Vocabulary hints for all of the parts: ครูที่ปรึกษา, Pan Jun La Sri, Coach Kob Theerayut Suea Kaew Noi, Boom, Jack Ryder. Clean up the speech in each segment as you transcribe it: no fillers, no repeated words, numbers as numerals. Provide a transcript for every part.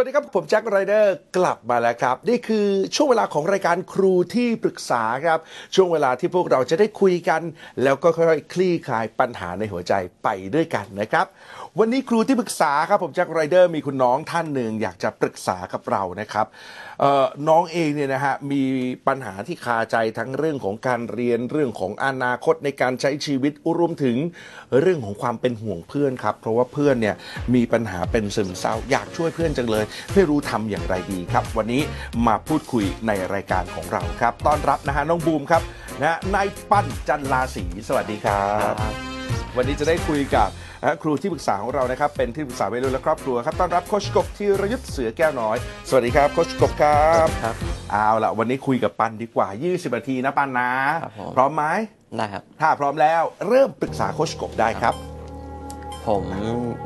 ัสดีครับผมแจ็คไรเดอร์กลับมาแล้วครับนี่คือช่วงเวลาของรายการครูที่ปรึกษาครับช่วงเวลาที่พวกเราจะได้คุยกันแล้วก็ค่อยๆคลี่คลายปัญหาในหัวใจไปด้วยกันนะครับวันนี้ครูที่ปรึกษาครับผมแจ็คไรเดอร์มีคุณน้องท่านหนึ่งอยากจะปรึกษากับเรานะครับน้องเองเนี่ยนะฮะมีปัญหาที่คาใจทั้งเรื่องของการเรียนเรื่องของอนาคตในการใช้ชีวิตรวมถึงเรื่องของความเป็นห่วงเพื่อนครับเพราะว่าเพื่อนเนี่ยมีปัญหาเป็นซึมเศร้าอยากช่วยเพื่อนจังเลยไม่รู้ทำอย่างไรดีครับวันนี้มาพูดคุยในรายการของเราครับต้อนรับนะฮะน้องบูมครับนะนายปั้นจันลาศรีสวัสดีครับวันนี้จะได้คุยกับครูที่ปรึกษาของเรานะครับเป็นที่ปรึกษาวัยรุ่นและครอบครัวครับต้อนรับโค้ชกบธีรยุทธเสือแก้วน้อยสวัสดีครับโค้ชกบครับเอาละวันนี้คุยกับปันดีกว่า20นาทีนะปันนะพร้อมไหมได้ครับถ้าพร้อมแล้วเริ่มปรึกษาโค้ชกบได้ครับผม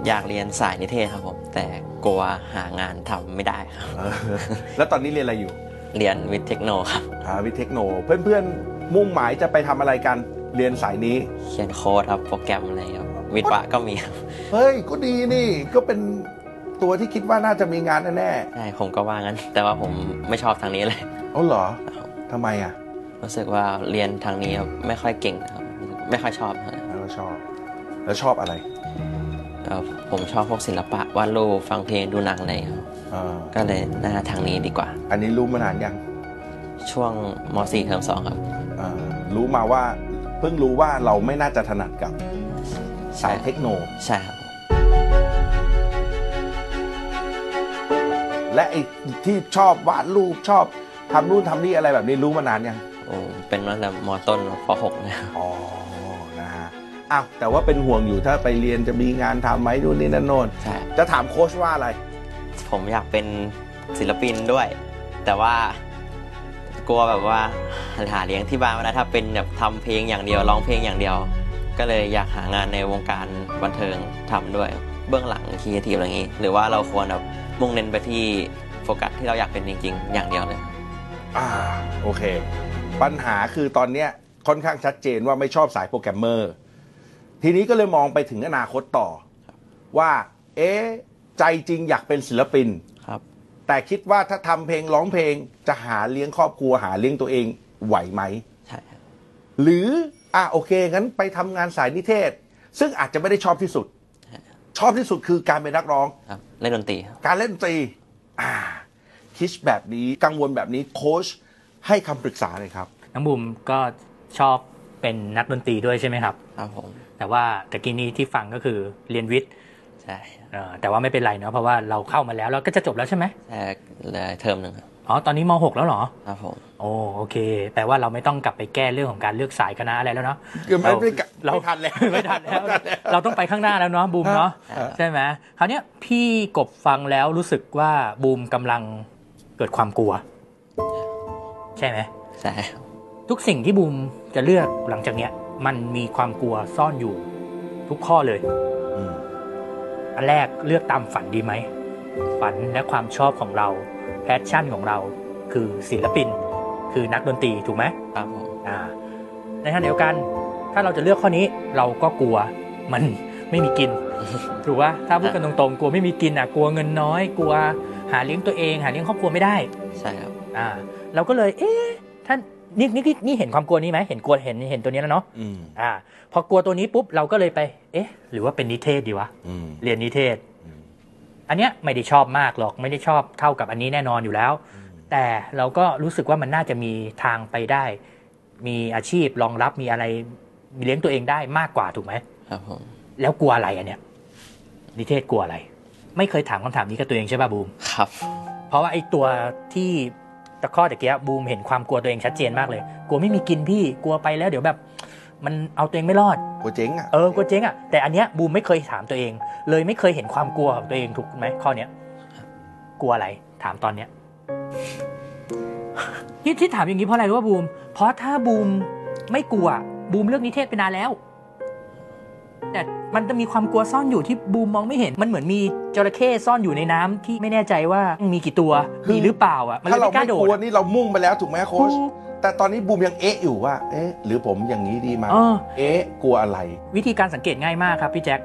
อยากเรียนสายนิเทศครับผมแต่กลัวหางานทำไม่ได้ครับแล้วตอนนี้เรียนอะไรอยู่เรียนวิทย์เทคโนครับวิทย์เทคโนเพื่อนๆมุ่งหมายจะไปทำอะไรกันเรียนสายนี้เขียนโค้ดครับโปรแกรมอะไรครับวิทย์ปะก็มีเฮ้ยก็ดีนี่ก็เป็นตัวที่คิดว่าน่าจะมีงานแน่ๆใช่ผมก็ว่างั้นแต่ว่าผมไม่ชอบทางนี้เลยอ๋อเหรอทำไมอ่ะรู้สึกว่าเรียนทางนี้ไม่ค่อยเก่งครับไม่ค่อยชอบไม่ชอบแล้วชอบอะไรผมชอบพวกศิลปะวาดรูปฟังเพลงดูหนังอะไรครับก็เลยน่าทางนี้ดีกว่าอันนี้รู้มานานยังช่วงม.4 เทอม 2ครับรู้มาว่าเพิ่งรู้ว่าเราไม่น่าจะถนัดกับสายเทคโนใช่ครับและไอ้ที่ชอบวาดรูปชอบทำนู่นทำนี่อะไรแบบนี้รู้มานานยังเป็นตั้งแต่ม.ต้นป.6นะครับอ๋อนะฮะอ้าวแต่ว่าเป็นห่วงอยู่ถ้าไปเรียนจะมีงานทำไหมนู่นนี่นั่นโน่นจะถามโค้ชว่าอะไรผมอยากเป็นศิลปินด้วยแต่ว่ากลัวแบบว่าหาเลี้ยงที่บ้านนะถ้าเป็นแบบทำเพลงอย่างเดียวร้องเพลงอย่างเดียวก็เลยอยากหางานในวงการบันเทิงทำด้วยเบื้องหลังครีเอทีฟอะไรอย่างนี้หรือว่าเราควรแบบมุ่งเน้นไปที่โฟกัสที่เราอยากเป็นจริงๆอย่างเดียวเลยโอเคปัญหาคือตอนเนี้ยค่อนข้างชัดเจนว่าไม่ชอบสายโปรแกรมเมอร์ทีนี้ก็เลยมองไปถึงอนาคตต่อว่าเอ๊ะใจจริงอยากเป็นศิลปินครับแต่คิดว่าถ้าทำเพลงร้องเพลงจะหาเลี้ยงครอบครัวหาเลี้ยงตัวเองไหวไหมใช่หรือโอเคงั้นไปทำงานสายนิเทศซึ่งอาจจะไม่ได้ชอบที่สุดชอบที่สุดคือการเป็นนักร้องเล่นดนตรีการเล่นดนตรีคิดแบบนี้กังวลแบบนี้โค้ชให้คำปรึกษาเลยครับน้องบุ๋มก็ชอบเป็นนักดนตรีด้วยใช่ไหมครับครับผมแต่ว่าตะกี้นี้ที่ฟังก็คือเรียนวิทย์ใช่แต่ว่าไม่เป็นไรเนาะเพราะว่าเราเข้ามาแล้วเราก็จะจบแล้วใช่ไหมเทอมหนึ่งอ๋อตอนนี้ม.6 แล้วเหรอครับผมโอเคแปลว่าเราไม่ต้องกลับไปแก้เรื่องของการเลือกสายคณะอะไรแล้วเนาะเราทันแล้วไม่ทันแล้วเราต้องไปข้างหน้าแล้วเนาะบูมเนาะใช่ไหมคราวนี้พี่กบฟังแล้วรู้สึกว่าบูมกำลังเกิดความกลัวใช่ไหมใช่ทุกสิ่งที่บูมจะเลือกหลังจากเนี้ยมันมีความกลัวซ่อนอยู่ทุกข้อเลยอันแรกเลือกตามฝันดีไหมฝันและความชอบของเราแพชชั่นของเราคือศิลปินคือนักดนตรีถูกไหมครับผมในขณะเดียวกันถ้าเราจะเลือกข้อนี้เราก็กลัวมันไม่มีกินถูกว่าถ้าพูดกันตรงๆกลัวไม่มีกินอ่ะกลัวเงินน้อยกลัวหาเลี้ยงตัวเองหาเลี้ยงครอบครัวไม่ได้ใช่ครับเราก็เลยเอ๊ะท่านนี่เห็นความกลัวนี้ไหมเห็นกลัวเห็นตัวนี้แล้วเนาะพอกลัวตัวนี้ปุ๊บเราก็เลยไปเอ๊ะหรือว่าเป็นนิเทศดีวะเรียนนิเทศอันเนี้ยไม่ได้ชอบมากหรอกไม่ได้ชอบเท่ากับอันนี้แน่นอนอยู่แล้วแต่เราก็รู้สึกว่ามันน่าจะมีทางไปได้มีอาชีพรองรับมีอะไรมีเลี้ยงตัวเองได้มากกว่าถูกไหมครับผมแล้วกลัวอะไรอันเนี้ยนิเทศกลัวอะไรไม่เคยถามคำถามนี้กับตัวเองใช่ป่ะบูมครับเพราะว่าไอ้ตัวที่แต่ข้อตะเกียบบูมเห็นความกลัวตัวเองชัดเจนมากเลยกลัวไม่มีกินพี่กลัวไปแล้วเดี๋ยวแบบมันเอาตัวเองไม่รอดกลัวเจ๊งอ่ะกลัวเจ๊งอ่ะแต่อันเนี้ยบูมไม่เคยถามตัวเองเลยไม่เคยเห็นความกลัวของตัวเองถูกไหมข้อเนี้ยกลัวอะไรถามตอนเนี้ยที่ถามอย่างนี้เพราะอะไรรู้ว่าบูมเพราะถ้าบูม ไม่กลัวบูมเลือกนิเทศไปนานแล้วแต่มันจะมีความกลัวซ่อนอยู่ที่บูมมองไม่เห็นมันเหมือนมีจระเข้ซ่อนอยู่ในน้ำที่ไม่แน่ใจว่ามีกี่ตัวมีหรือเปล่าอ่ะถ้าเราไม่กลัวนี่เรามุ่งไปแล้วถูกไหมโค้ชแต่ตอนนี้บูมยังเอ๊ะอยู่ว่าเอ๊ะหรือผมอย่างนี้ดีไหมเอ๊ะกลัวอะไรวิธีการสังเกตง่ายมากครับพี่แจ็ค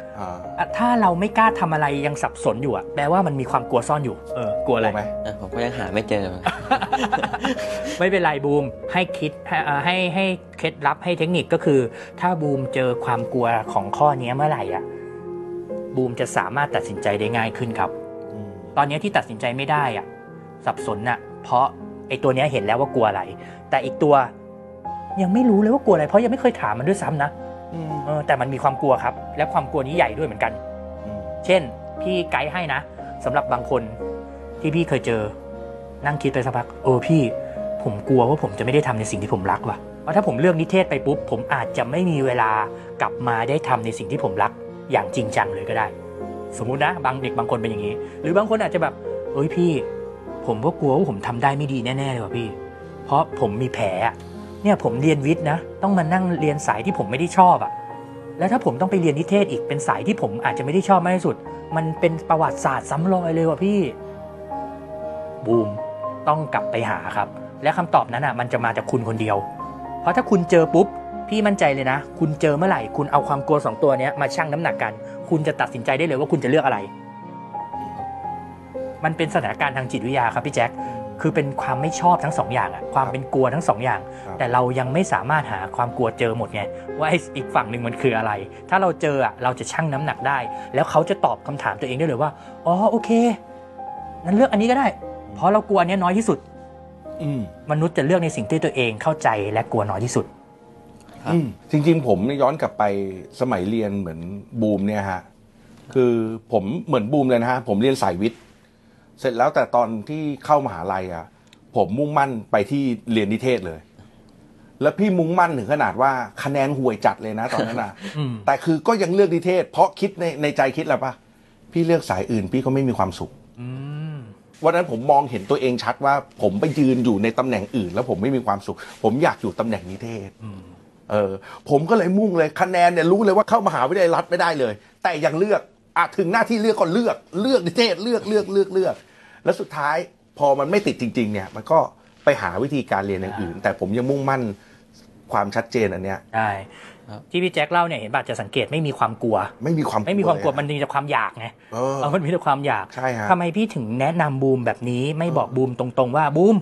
ถ้าเราไม่กล้าทำอะไรยังสับสนอยู่อ่ะแปลว่ามันมีความกลัวซ่อนอยู่กลัวอะไรไหมผมก็ยังหาไม่เจอไม่เป็นไรบูมให้คิดให้เคล็ดลับให้เทคนิคก็คือถ้าบูมเจอความกลัวของข้อนี้เมื่อไหร่อ่ะบูมจะสามารถตัดสินใจได้ง่ายขึ้นครับตอนนี้ที่ตัดสินใจไม่ได้อ่ะสับสนอ่ะเพราะไอ้ตัวนี้เห็นแล้วว่ากลัวอะไรแต่อีกตัวยังไม่รู้เลยว่ากลัวอะไรเพราะยังไม่เคยถามมันด้วยซ้ำนะแต่มันมีความกลัวครับและความกลัวนี้ใหญ่ด้วยเหมือนกันเช่นพี่ไกด์ให้นะสำหรับบางคนที่พี่เคยเจอนั่งคิดไปสักพักพี่ผมกลัวว่าผมจะไม่ได้ทำในสิ่งที่ผมรักว่ะเพราะถ้าผมเลือกนิเทศไปปุ๊บผมอาจจะไม่มีเวลากลับมาได้ทำในสิ่งที่ผมรักอย่างจริงจังเลยก็ได้สมมุตินะบางเด็กบางคนเป็นอย่างนี้หรือบางคนอาจจะแบบพี่ผมก็กลัวว่าผมทำได้ไม่ดีแน่ๆเลยว่ะพี่เพราะผมมีแผลเนี่ยผมเรียนวิทย์นะต้องมานั่งเรียนสายที่ผมไม่ได้ชอบอ่ะแล้วถ้าผมต้องไปเรียนนิเทศอีกเป็นสายที่ผมอาจจะไม่ได้ชอบมากที่สุดมันเป็นประวัติศาสตร์ซ้ำรอยเลยว่ะพี่บูมต้องกลับไปหาครับและคำตอบนั้นอ่ะมันจะมาจากคุณคนเดียวเพราะถ้าคุณเจอปุ๊บพี่มั่นใจเลยนะคุณเจอเมื่อไหร่คุณเอาความกลัวสองตัวนี้มาชั่งน้ำหนักกันคุณจะตัดสินใจได้เลยว่าคุณจะเลือกอะไรมันเป็นสถานการณ์ทางจิตวิทยาครับพี่แจ็คคือเป็นความไม่ชอบทั้ง2อย่างอะความเป็นกลัวทั้ง2อย่างแต่เรายังไม่สามารถหาความกลัวเจอหมดไงว่าอีกฝั่งหนึ่งมันคืออะไรถ้าเราเจออะเราจะชั่งน้ำหนักได้แล้วเขาจะตอบคำถามตัวเองได้เลยว่าอ๋อโอเคนั้นเลือกอันนี้ก็ได้เพราะเรากลัวอันนี้น้อยที่สุดมนุษย์จะเลือกในสิ่งที่ตัวเองเข้าใจและกลัวน้อยที่สุดจริงๆผมย้อนกลับไปสมัยเรียนเหมือนบูมเนี่ยฮะคือผมเหมือนบูมเลยนะฮะผมเรียนสายวิทย์เสร็จแล้วแต่ตอนที่เข้ามหาลัยอ่ะผมมุ่งมั่นไปที่เรียนนิเทศเลยแล้วพี่มุ่งมั่นถึงขนาดว่าคะแนนห่วยจัดเลยนะตอนนั้นอ่ะแต่คือก็ยังเลือกนิเทศเพราะคิดในใจคิดแล้วป่ะพี่เลือกสายอื่นพี่ก็ไม่มีความสุขวันนั้นผมมองเห็นตัวเองชัดว่าผมไปยืนอยู่ในตำแหน่งอื่นแล้วผมไม่มีความสุขผมอยากอยู่ตำแหน่งนิเทศผมก็เลยมุ่งเลยคะแนนเนี่ยรู้เลยว่าเข้ามหาวิทยาลัยรัฐไม่ได้เลยแต่ยังเลือกถึงหน้าที่เลือกก็เลือกนิเทศเลือกแล้วสุดท้ายพอมันไม่ติดจริงๆเนี่ยมันก็ไปหาวิธีการเรียนอย่างอื่นแต่ผมยังมุ่งมั่นความชัดเจนอันเนี้ยใช่ที่พี่แจ็คเล่าเนี่ยเห็นป่ะจะสังเกตไม่มีความกลัวไม่มีความกลัวมันมีแต่ความอยากไงมันมีแต่ความอยากใช่ฮะทำไมพี่ถึงแนะนำบูมแบบนี้ไม่บอกบูมตรงๆว่าบูม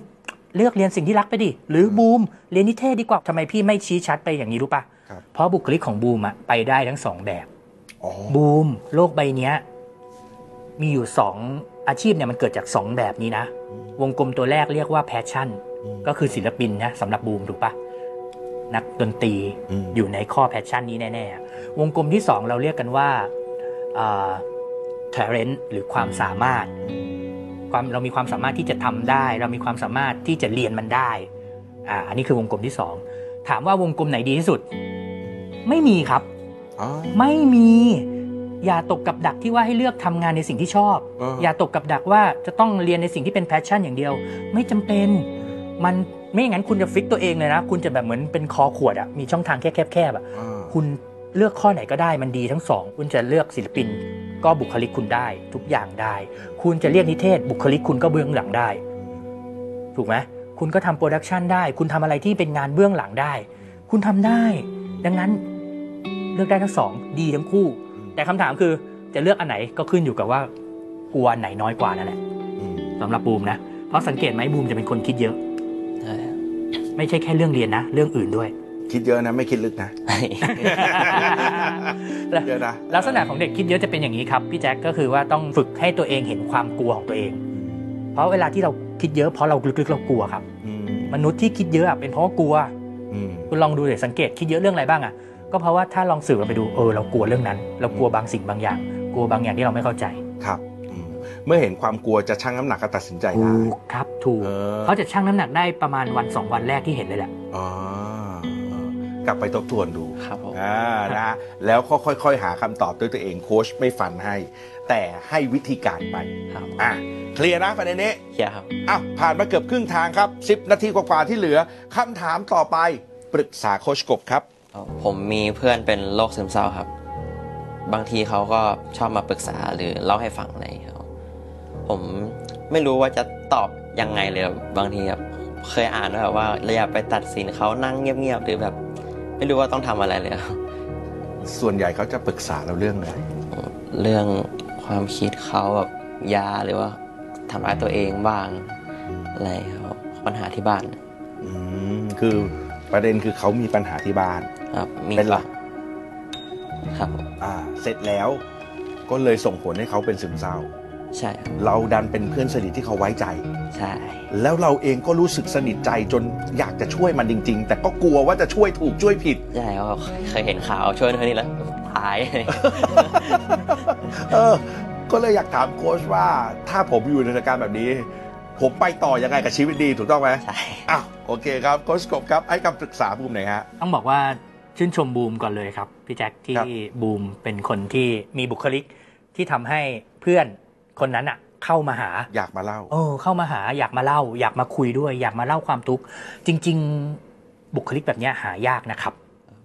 เลือกเรียนสิ่งที่รักไปดิหรือบูมเรียนนิเทศดีกว่าทำไมพี่ไม่ชี้ชัดไปอย่างนี้รู้ป่ะเพราะบุคลิกของบูมอะไปได้ทั้ง2แบบบูมโลกใบนี้มีอยู่2อาชีพเนี่ยมันเกิดจาก2แบบนี้นะวงกลมตัวแรกเรียกว่าแพชชั่นก็คือศิลปินนะสำหรับบูมถูกปะนักดนตรีอยู่ในข้อแพชชั่นนี้แน่ๆวงกลมที่2เราเรียกกันว่าtalent หรือความสามารถเรามีความสามารถที่จะทำได้เรามีความสามารถที่จะเรียนมันได้อันนี้คือวงกลมที่2ถามว่าวงกลมไหนดีที่สุดไม่มีครับไม่มีอย่าตกกับดักที่ว่าให้เลือกทำงานในสิ่งที่ชอบอย่าตกกับดักว่าจะต้องเรียนในสิ่งที่เป็นแพชชั่นอย่างเดียวไม่จำเป็นมันไม่อย่างนั้นคุณจะฟิกตัวเองเลยนะคุณจะแบบเหมือนเป็นคอขวดอะมีช่องทางแคบอะคุณเลือกข้อไหนก็ได้มันดีทั้ง2คุณจะเลือกศิลปินก็บุคลิกคุณได้ทุกอย่างได้คุณจะเรียกนิเทศบุคลิกคุณก็เบื้องหลังได้ถูกไหมคุณก็ทำโปรดักชันได้คุณทำอะไรที่เป็นงานเบื้องหลังได้คุณทำได้ดังนั้นเลือกได้ทั้ง2ดีทั้งคู่แต่คำถามคือจะเลือกอันไหนก็ขึ้นอยู่กับว่ากลัวไหนน้อยกว่านั่นแหละสำหรับบูมนะเพราะสังเกตไหมบูมจะเป็นคนคิดเยอะไม่ใช่แค่เรื่องเรียนนะเรื่องอื่นด้วยคิดเยอะนะไม่คิดลึกนะเยอะนะลักษณะของเด็กคิดเยอะจะเป็นอย่างนี้ครับพี่แจ็คก็คือว่าต้องฝึกให้ตัวเองเห็นความกลัวของตัวเองเพราะเวลาที่เราคิดเยอะเพราะเราลึกๆเรากลัวครับมนุษย์ที่คิดเยอะเป็นเพราะกลัวคุณลองดูเดี๋ยวสังเกตคิดเยอะเรื่องอะไรบ้างอ่ะก็เพราะว่าถ้าลองสืบไปดูเรากลัวเรื่องนั้นเรากลัวบางสิ่งบางอย่างกลัวบางอย่างที่เราไม่เข้าใจครับเมื่อเห็นความกลัวจะชั่งน้ำหนักก็ตัดสินใจได้ครับถูกเขาจะชั่งน้ำหนักได้ประมาณวัน2วันแรกที่เห็นเลยแหละกลับไปทบทวนดูครับผมนะแล้วก็ค่อยๆหาคำตอบด้วยตัวเองโค้ชไม่ฟันให้แต่ให้วิธีการไปเคลียร์นะประเด็นนี้เคลียร์ครับผ่านมาเกือบครึ่งทางครับ10 นาทีกว่าที่เหลือคำถามต่อไป ปรึกษาโค้ชกบครับผมมีเพื่อนเป็นโรคซึมเศร้าครับบางทีเขาก็ชอบมาปรึกษาหรือเล่าให้ฟังอะไรครับผมไม่รู้ว่าจะตอบยังไงเลยบางทีแบบเคยอ่านแบบว่าอย่าไปตัดสินเขานั่งเงียบๆหรือแบบไม่รู้ว่าต้องทำอะไรเลยครับส่วนใหญ่เขาจะปรึกษาเราเรื่องอะไรเรื่องความคิดเขาแบบยาหรือว่าทำร้ายตัวเองบ้างอะไรครับปัญหาที่บ้านคือประเด็นคือเขามีปัญหาที่บ้านครับเป็นหลักครับเสร็จแล้วก็เลยส่งผลให้เขาเป็นซึมเศร้าใช่เราดันเป็นเพื่อนสนิทที่เขาไว้ใจใช่แล้วเราเองก็รู้สึกสนิทใจจนอยากจะช่วยมันจริงๆแต่ก็กลัวว่าจะช่วยถูกช่วยผิดใช่ครับเคยเห็นข่าวช่วยเท่านี้แล้วตายก็เลยอยากถามโค้ชว่าถ้าผมอยู่ในสถานการณ์แบบนี้ผมไปต่อยังไงกับชีวิตดีถูกต้องไหมใช่โอเคครับโค้ชกบครับให้คำปรึกษาบูมหน่อยฮะต้องบอกว่าชื่นชมบูมก่อนเลยครับพี่แจ็คที่บูมเป็นคนที่มีบุคลิกที่ทำให้เพื่อนคนนั้นอะเข้ามาหาอยากมาเล่าเข้ามาหาอยากมาเล่าอยากมาคุยด้วยอยากมาเล่าความทุกข์จริงๆบุคลิกแบบนี้หายากนะครับ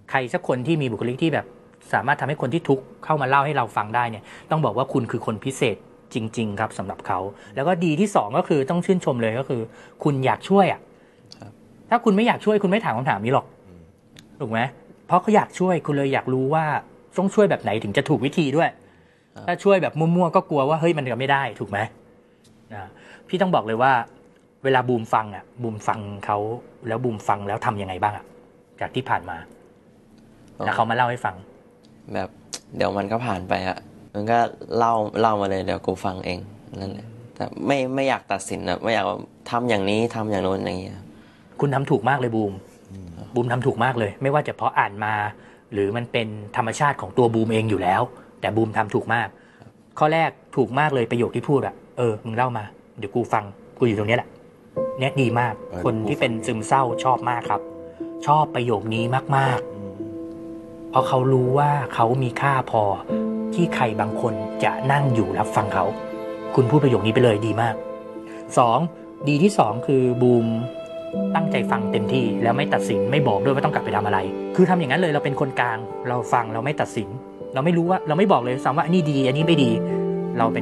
ใครสักคนที่มีบุคลิกที่แบบสามารถทำให้คนที่ทุกข์เข้ามาเล่าให้เราฟังได้เนี่ยต้องบอกว่าคุณคือคนพิเศษจริงๆครับสำหรับเขาแล้วก็ดีที่2ก็คือต้องชื่นชมเลยก็คือคุณอยากช่วยอะถ้าคุณไม่อยากช่วยคุณไม่ถามคำถามนี้หรอกถูกไหมเพราะเขาอยากช่วยคุณเลยอยากรู้ว่าต้องช่วยแบบไหนถึงจะถูกวิธีด้วยถ้าช่วยแบบมั่วๆก็กลัวว่าเฮ้ยมันก็ไม่ได้ถูกไหมพี่ต้องบอกเลยว่าเวลาบูมฟังอ่ะบูมฟังเขาแล้วบูมฟังแล้วทํำยังไงบ้างอ่ะจากที่ผ่านมาแล้วเขามาเล่าให้ฟังแบบเดี๋ยวมันก็ผ่านไปอ่ะมันก็เล่ามาเลยเดี๋ยวกูฟังเองนั่นแหละแต่ไม่อยากตัดสินนะไม่อยากทำอย่างนี้ทำอย่างโน้นอย่างนี้คุณทำถูกมากเลยบูมทำถูกมากเลยไม่ว่าจะเพราะอ่านมาหรือมันเป็นธรรมชาติของตัวบูมเองอยู่แล้วแต่บูมทำถูกมากข้อแรกถูกมากเลยประโยคที่พูดอะมึงเล่ามาเดี๋ยวกูฟังกูอยู่ตรงนี้แหละเนี่ยดีมากคนที่เป็นซึมเศร้าชอบมากครับชอบประโยคนี้มากๆเพราะเขารู้ว่าเขามีค่าพอที่ใครบางคนจะนั่งอยู่รับฟังเขาคุณพูดประโยคนี้ไปเลยดีมาก2ดีที่2คือบูมตั้งใจฟังเต็มที่แล้วไม่ตัดสินไม่บอกด้วยว่าต้องกลับไปทำอะไรคือทำอย่างนั้นเลยเราเป็นคนกลางเราฟังเราไม่ตัดสินเราไม่รู้ว่าเราไม่บอกเลยซ้ำว่าอันนี้ดีอันนี้ไม่ดีเราเ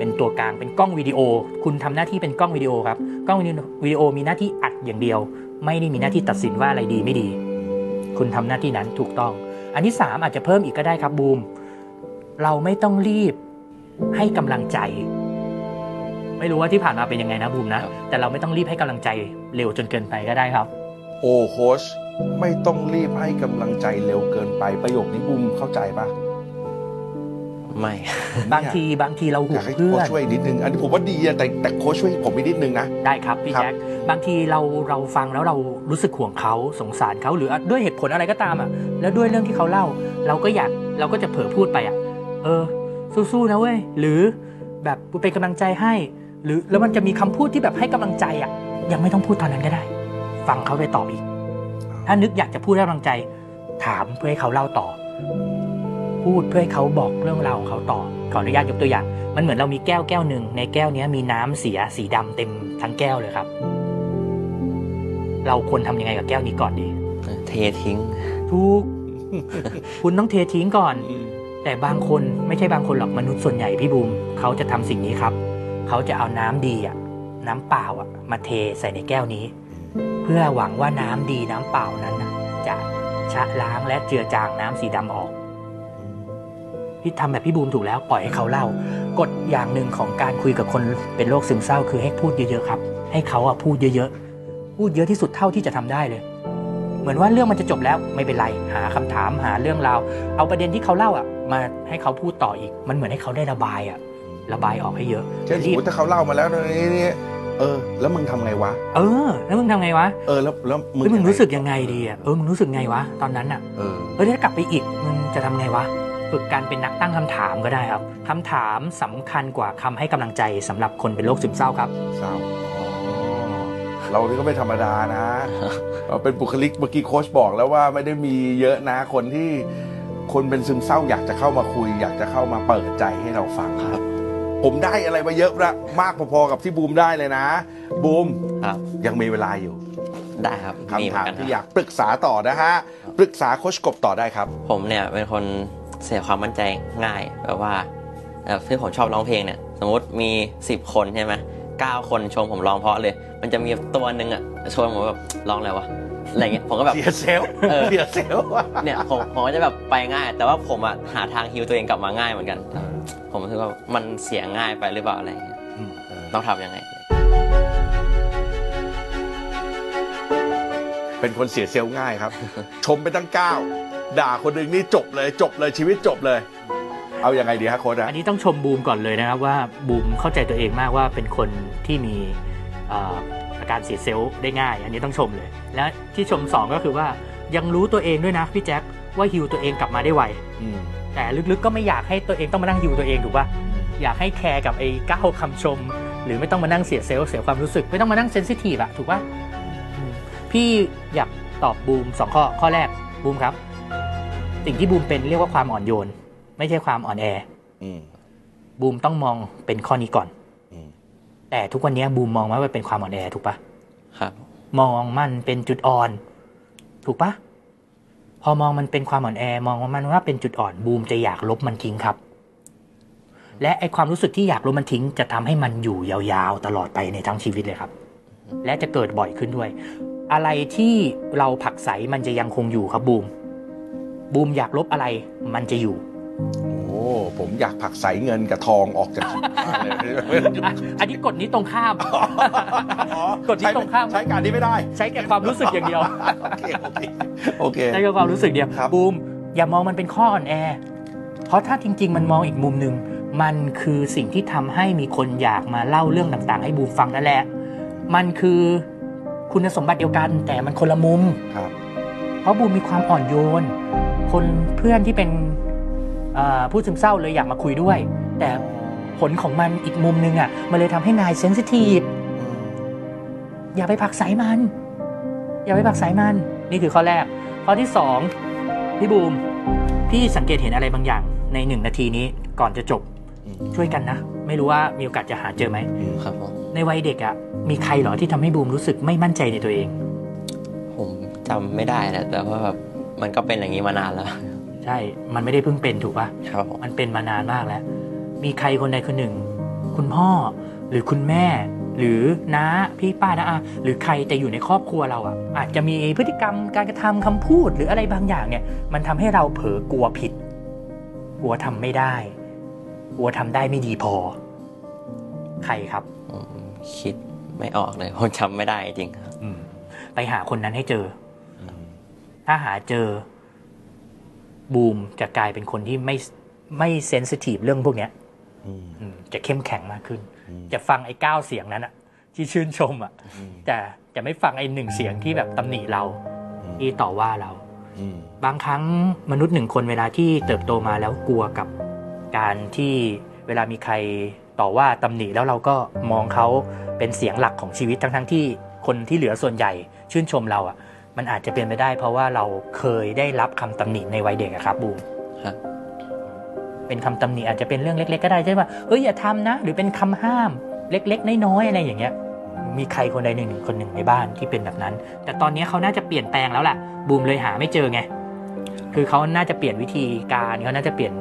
ป็นตัวกลางเป็นกล้องวิดีโอคุณทำหน้าที่เป็นกล้องวิดีโอครับกล้องวิดีโอมีหน้าที่อัดอย่างเดียวไม่ได้มีหน้าที่ตัดสินว่าอะไรดีไม่ดีคุณทำหน้าที่นั้นถูกต้องอันที่3อาจจะเพิ่มอีกก็ได้ครับบูมเราไม่ต้องรีบให้กำลังใจไม่รู้ว่าที่ผ่านมาเป็นยังไงนะบูมนะแต่เราไม่ต้องรีบให้กำลังใจเร็วจนเกินไปก็ได้ครับโอ้โค้ชไม่ต้องรีบให้กำลังใจเร็วเกินไปประโยคนี้บูมเข้าใจปะไม่บางทีเราห่วงเพื่อนช่วยนิดนึงอันนี้ผมว่าดีอะแต่โค้ชช่วยผมนิดนึงนะได้ครับพี่แจ็คบางทีเราฟังแล้วเรารู้สึกห่วงเขาสงสารเขาหรือด้วยเหตุผลอะไรก็ตามอะแล้วด้วยเรื่องที่เขาเล่าเราก็จะเผลอพูดไปอะสู้ๆนะเว้ยหรือแบบกูเป็นกำลังใจให้หรือแล้วมันจะมีคำพูดที่แบบให้กำลังใจอ่ะยังไม่ต้องพูดตอนนั้นก็ได้ฟังเขาไปตอบอีกถ้านึกอยากจะพูดให้กำลังใจถามเพื่อให้เขาเล่าต่อพูดเพื่อให้เขาบอกเรื่องราวของเขาต่อขออนุญาตยกตัวอย่างมันเหมือนเรามีแก้วหนึ่งในแก้วนี้มีน้ำเสียสีดำเต็มทั้งแก้วเลยครับเราควรทำยังไงกับแก้วนี้ก่อนดีเททิ้งทุก คุณต้องเททิ้งก่อนแต่บางคนไม่ใช่บางคนหรอกมนุษย์ส่วนใหญ่พี่บูมเขาจะทำสิ่งนี้ครับเขาจะเอาน้ำดีอ่ะน้ำเปล่าอ่ะมาเทใส่ในแก้วนี้เพื่อหวังว่าน้ำดีน้ำเปล่านั้นจะชะล้างและเจือจางน้ำสีดำออกพี่ทำแบบพี่บูมถูกแล้วปล่อยให้เขาเล่ากฎอย่างหนึ่งของการคุยกับคนเป็นโรคซึมเศร้าคือให้พูดเยอะๆครับให้เขาอ่ะพูดเยอะๆพูดเยอะที่สุดเท่าที่จะทำได้เลยเหมือนว่าเรื่องมันจะจบแล้วไม่เป็นไรหาคำถามหาเรื่องราวเอาประเด็นที่เขาเล่าอ่ะมาให้เขาพูดต่ออีกมันเหมือนให้เขาได้ระบายอ่ะระบายออกให้เยอะเช่นสมมติถ้าเขาเล่ามาแล้วนี่แล้วมึงทำไงวะแล้วมึงทำไงวะแล้วมึงรู้สึกยังไงดีอ่ะมึงรู้สึกไงวะตอนนั้นอ่ะถ้ากลับไปอีกมึงจะทำไงวะฝึกการเป็นนักตั้งคำถามก็ได้ครับคำถามสำคัญกว่าคำให้กำลังใจสำหรับคนเป็นโรคซึมเศร้าครับเศร้าเรานี่ก็ไม่ธรรมดานะเป็นบุคลิกเมื่อกี้โค้ชบอกแล้วว่าไม่ได้มีเยอะนะคนเป็นซึมเศร้าอยากจะเข้ามาคุยอยากจะเข้ามาเปิดใจให้เราฟังครับผมได้อะไรมาเยอะละมากพอๆกับที่บูมได้เลยนะบูมยังมีเวลาอยู่ ได้ครับคำถามที่อยากปรึกษาต่อนะฮะปรึกษาโค้ชกบต่อได้ครับผมเนี่ยเป็นคนเสียความมั่นใจง่ายแบบว่าคือผมชอบร้องเพลงเนี่ยสมมติมี10คนใช่ไหม9คนชมผมร้องเพราะเลยมันจะมีตัวนึงอ่ะชมผมแบบร้องอะไรวะอะไรเงี้ยผมก็แบบเสียเซลเนี่ยผมก็จะแบบไปง่ายแต่ว่าผมอ่ะหาทางฮีลตัวเองกลับมาง่ายเหมือนกันผมคิดว่ามันเสียง่ายไปหรือเปล่าอะไรต้องทำยังไงเป็นคนเสียเซลง่ายครับชมไปตั้ง9ด่าคนนึงนี่จบเลยชีวิตจบเลยเอายังไงดีฮะโค้ชอันนี้ต้องชมบูมก่อนเลยนะครับว่าบูมเข้าใจตัวเองมากว่าเป็นคนที่มีอาการเสียเซลล์ได้ง่ายอันนี้ต้องชมเลยและที่ชม2ก็คือว่ายังรู้ตัวเองด้วยนะพี่แจ็คว่าฮีลตัวเองกลับมาได้ไวแต่ลึกๆก็ไม่อยากให้ตัวเองต้องมานั่งฮีลตัวเองถูกป่ะอยากให้แคร์กับไอ้9คำชมหรือไม่ต้องมานั่งเสียเซลล์เสียความรู้สึกไม่ต้องมานั่งเซนซิทีฟอะถูกป่ะพี่อยากตอบบูม2ข้อแรกบูมครับสิ่งที่บูมเป็นเรียกว่าความอ่อนโยนไม่ใช่ความอ่อนแอบูมต้องมองเป็นข้อนี้ก่อนแต่ทุกวันนี้บูมมองว่าเป็นความอ่อนแอถูกปะครับมองมันเป็นจุดอ่อนถูกปะพอมองมันเป็นความอ่อนแอมองมันว่าเป็นจุดอ่อนบูมจะอยากลบมันทิ้งครับและไอความรู้สึกที่อยากลบมันทิ้งจะทำให้มันอยู่ยาวๆตลอดไปในทั้งชีวิตเลยครับและจะเกิดบ่อยขึ้นด้วยอะไรที่เราผลักไสมันจะยังคงอยู่ครับบูมอยากลบอะไรมันจะอยู่โอ้ผมอยากผลักไสเงินกับทองออกจากอันนี้กฎนี้ตรงข้ามกฎนี้ตรงข้ามใช้การนี้ไม่ได้ใช้แค่ความรู้สึกอย่างเดียวโอเคใช้แค่ความรู้สึกเดียวบูมอย่ามองมันเป็นข้ออ่อนแอเพราะถ้าจริงๆมันมองอีกมุมหนึ่งมันคือสิ่งที่ทำให้มีคนอยากมาเล่าเรื่องต่างๆให้บูมฟังนั่นแหละมันคือคุณสมบัติเดียวกันแต่มันคนละมุมเพราะบูมมีความอ่อนโยนคนเพื่อนที่เป็นพูดซึมเศร้าเลยอยากมาคุยด้วยแต่ผลของมันอีกมุมนึงอ่ะมันเลยทำให้นายเซนซิทีฟอย่าไปผลักไสมันนี่คือข้อแรกข้อที่2พี่บูมพี่สังเกตเห็นอะไรบางอย่างใน1นาทีนี้ก่อนจะจบช่วยกันนะไม่รู้ว่ามีโอกาสจะหาเจอไหมครับในวัยเด็กอ่ะมีใครหรอที่ทำให้บูมรู้สึกไม่มั่นใจในตัวเองผมจำไม่ได้นะแต่ว่าแบบมันก็เป็นอย่างนี้มานานแล้วใช่มันไม่ได้เพิ่งเป็นถูกป่ะมันเป็นมานานมากแล้วมีใครคนใดคนหนึ่งคุณพ่อหรือคุณแม่หรือน้าพี่ป้าน้าอาหรือใครแต่อยู่ในครอบครัวเราอ่ะอาจจะมีพฤติกรรมการกระทำคำพูดหรืออะไรบางอย่างเนี่ยมันทำให้เราเผลอกลัวผิดกลัวทำไม่ได้กลัวทำได้ไม่ดีพอใครครับคิดไม่ออกเลยผมจำไม่ได้จริงครับไปหาคนนั้นให้เจอถ้าหาเจอบูมจะกลายเป็นคนที่ไม่เซนซิทีฟเรื่องพวกนี้จะเข้มแข็งมากขึ้นจะฟังไอ้9เสียงนั้นอะที่ชื่นชมอะแต่จะไม่ฟังไอ้1เสียงที่แบบตำหนิเราที่ต่อว่าเราบางครั้งมนุษย์1คนเวลาที่เติบโตมาแล้วกลัวกับการที่เวลามีใครต่อว่าตำหนิแล้วเราก็มองเขาเป็นเสียงหลักของชีวิตทั้งที่คนที่เหลือส่วนใหญ่ชื่นชมเราอะมันอาจจะเป็นไปได้เพราะว่าเราเคยได้รับคำตำหนิในวัยเด็กครับบูมเป็นคำตำหนิอาจจะเป็นเรื่องเล็กๆก็ได้ใช่ป่ะเอ้ยอย่าทำนะหรือเป็นคำห้ามเล็กๆน้อยๆอะไรอย่างเงี้ยมีใครคนใดคนหนึ่งในบ้านที่เป็นแบบนั้นแต่ตอนนี้เขาน่าจะเปลี่ยนแปลงแล้วแหละบูมเลยหาไม่เจอไงคือเขาน่าจะเปลี่ยนวิธีการเขาน่าจะเปลี่ยน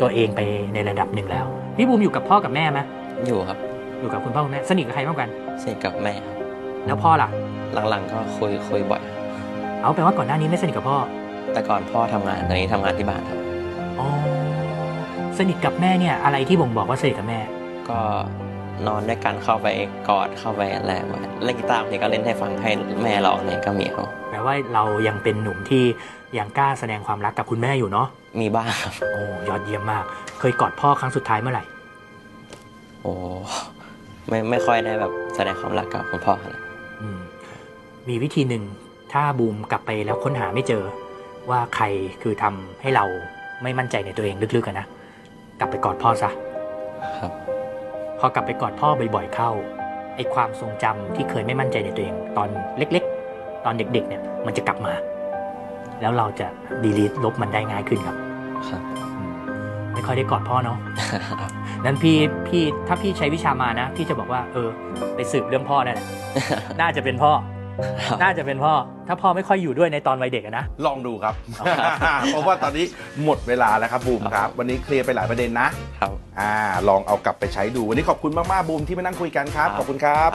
ตัวเองไปในระดับหนึ่งแล้วพี่บูมอยู่กับพ่อกับแม่ไหมอยู่ครับอยู่กับคุณพ่อคุณแม่สนิทกับใครมากกันสนิทกับแม่ครับแล้วพ่อล่ะหลังๆก็คุยบ่อยเอาไปว่าก่อนหน้านี้ไม่สนิทกับพ่อแต่ก่อนพ่อทำงานตอนนี้ทำงานที่บ้านครับอ๋อสนิทกับแม่เนี่ยอะไรที่บ่งบอกว่าสนิทกับแม่ก็นอนด้วยกันเข้าไปกอดเข้าไปอะไรเล่นกีตาร์เนี่ยก็เล่นให้ฟังให้แม่เราเนี่ยก็มีเขาแปลว่าเรายังเป็นหนุ่มที่ยังกล้าแสดงความรักกับคุณแม่อยู่เนาะมีบ้างครับโอ้ยอดเยี่ยมมากเคยกอดพ่อครั้งสุดท้ายเมื่อไหร่โอ้ไม่ค่อยได้แบบแสดงความรักกับคุณพ่อเลยมีวิธีหนึ่งถ้าบูมกลับไปแล้วค้นหาไม่เจอว่าใครคือทำให้เราไม่มั่นใจในตัวเองลึกๆนะกลับไปกอดพ่อซะครับพอกลับไปกอดพ่อบ่อยๆเข้าไอ้ความทรงจำที่เคยไม่มั่นใจในตัวเองตอนเล็กๆตอนเด็กๆเนี่ยมันจะกลับมาแล้วเราจะดีลีทลบมันได้ง่ายขึ้นครับครับไม่ค่อยได้กอดพ่อเนาะนั้นพี่ถ้าพี่ใช้วิชามานะพี่จะบอกว่าไปสืบเรื่องพ่อได้น่าจะเป็นพ่อ น่าจะเป็นพ่อถ้าพ่อไม่ค่อยอยู่ด้วยในตอนวัยเด็กนะลองดูครับเพราะว่าตอนนี้หมดเวลาแล้วครับบูมครับวันนี้เคลียร์ไปหลายประเด็นนะครับลองเอากลับไปใช้ดูวันนี้ขอบคุณมากๆบูมที่มานั่งคุยกันครับขอบคุณครับ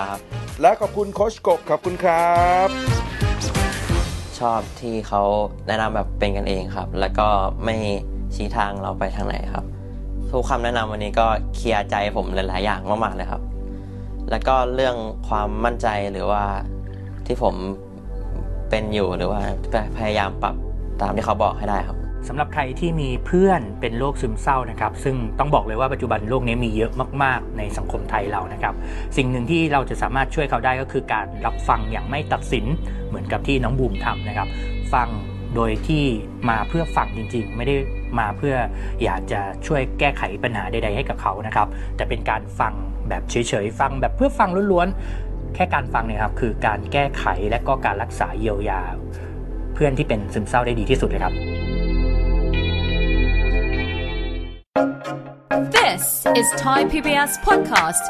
และขอบคุณโค้ชกบขอบคุณครับชอบที่เขาแนะนำแบบเป็นกันเองครับแล้วก็ไม่ชี้ทางเราไปทางไหนครับทุกคำแนะนำวันนี้ก็เคลียร์ใจผมหลายๆอย่างมากๆเลยครับแล้วก็เรื่องความมั่นใจหรือว่าที่ผมเป็นอยู่หรือว่าพยายามปรับตามที่เขาบอกให้ได้ครับสำหรับใครที่มีเพื่อนเป็นโรคซึมเศร้านะครับซึ่งต้องบอกเลยว่าปัจจุบันโรคนี้มีเยอะมากๆในสังคมไทยเรานะครับสิ่งหนึ่งที่เราจะสามารถช่วยเขาได้ก็คือการรับฟังอย่างไม่ตัดสินเหมือนกับที่น้องบูมทำนะครับฟังโดยที่มาเพื่อฟังจริงๆไม่ได้มาเพื่ออยากจะช่วยแก้ไขปัญหาใดๆให้กับเขานะครับแต่เป็นการฟังแบบเฉยๆฟังแบบเพื่อฟังล้วนๆแค่การฟังเนี่ยครับคือการแก้ไขและก็การรักษาเยียวยาเพื่อนที่เป็นซึมเศร้าได้ดีที่สุดเลยครับ This is Thai PBS podcast.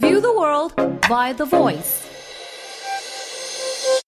View the world via the voice.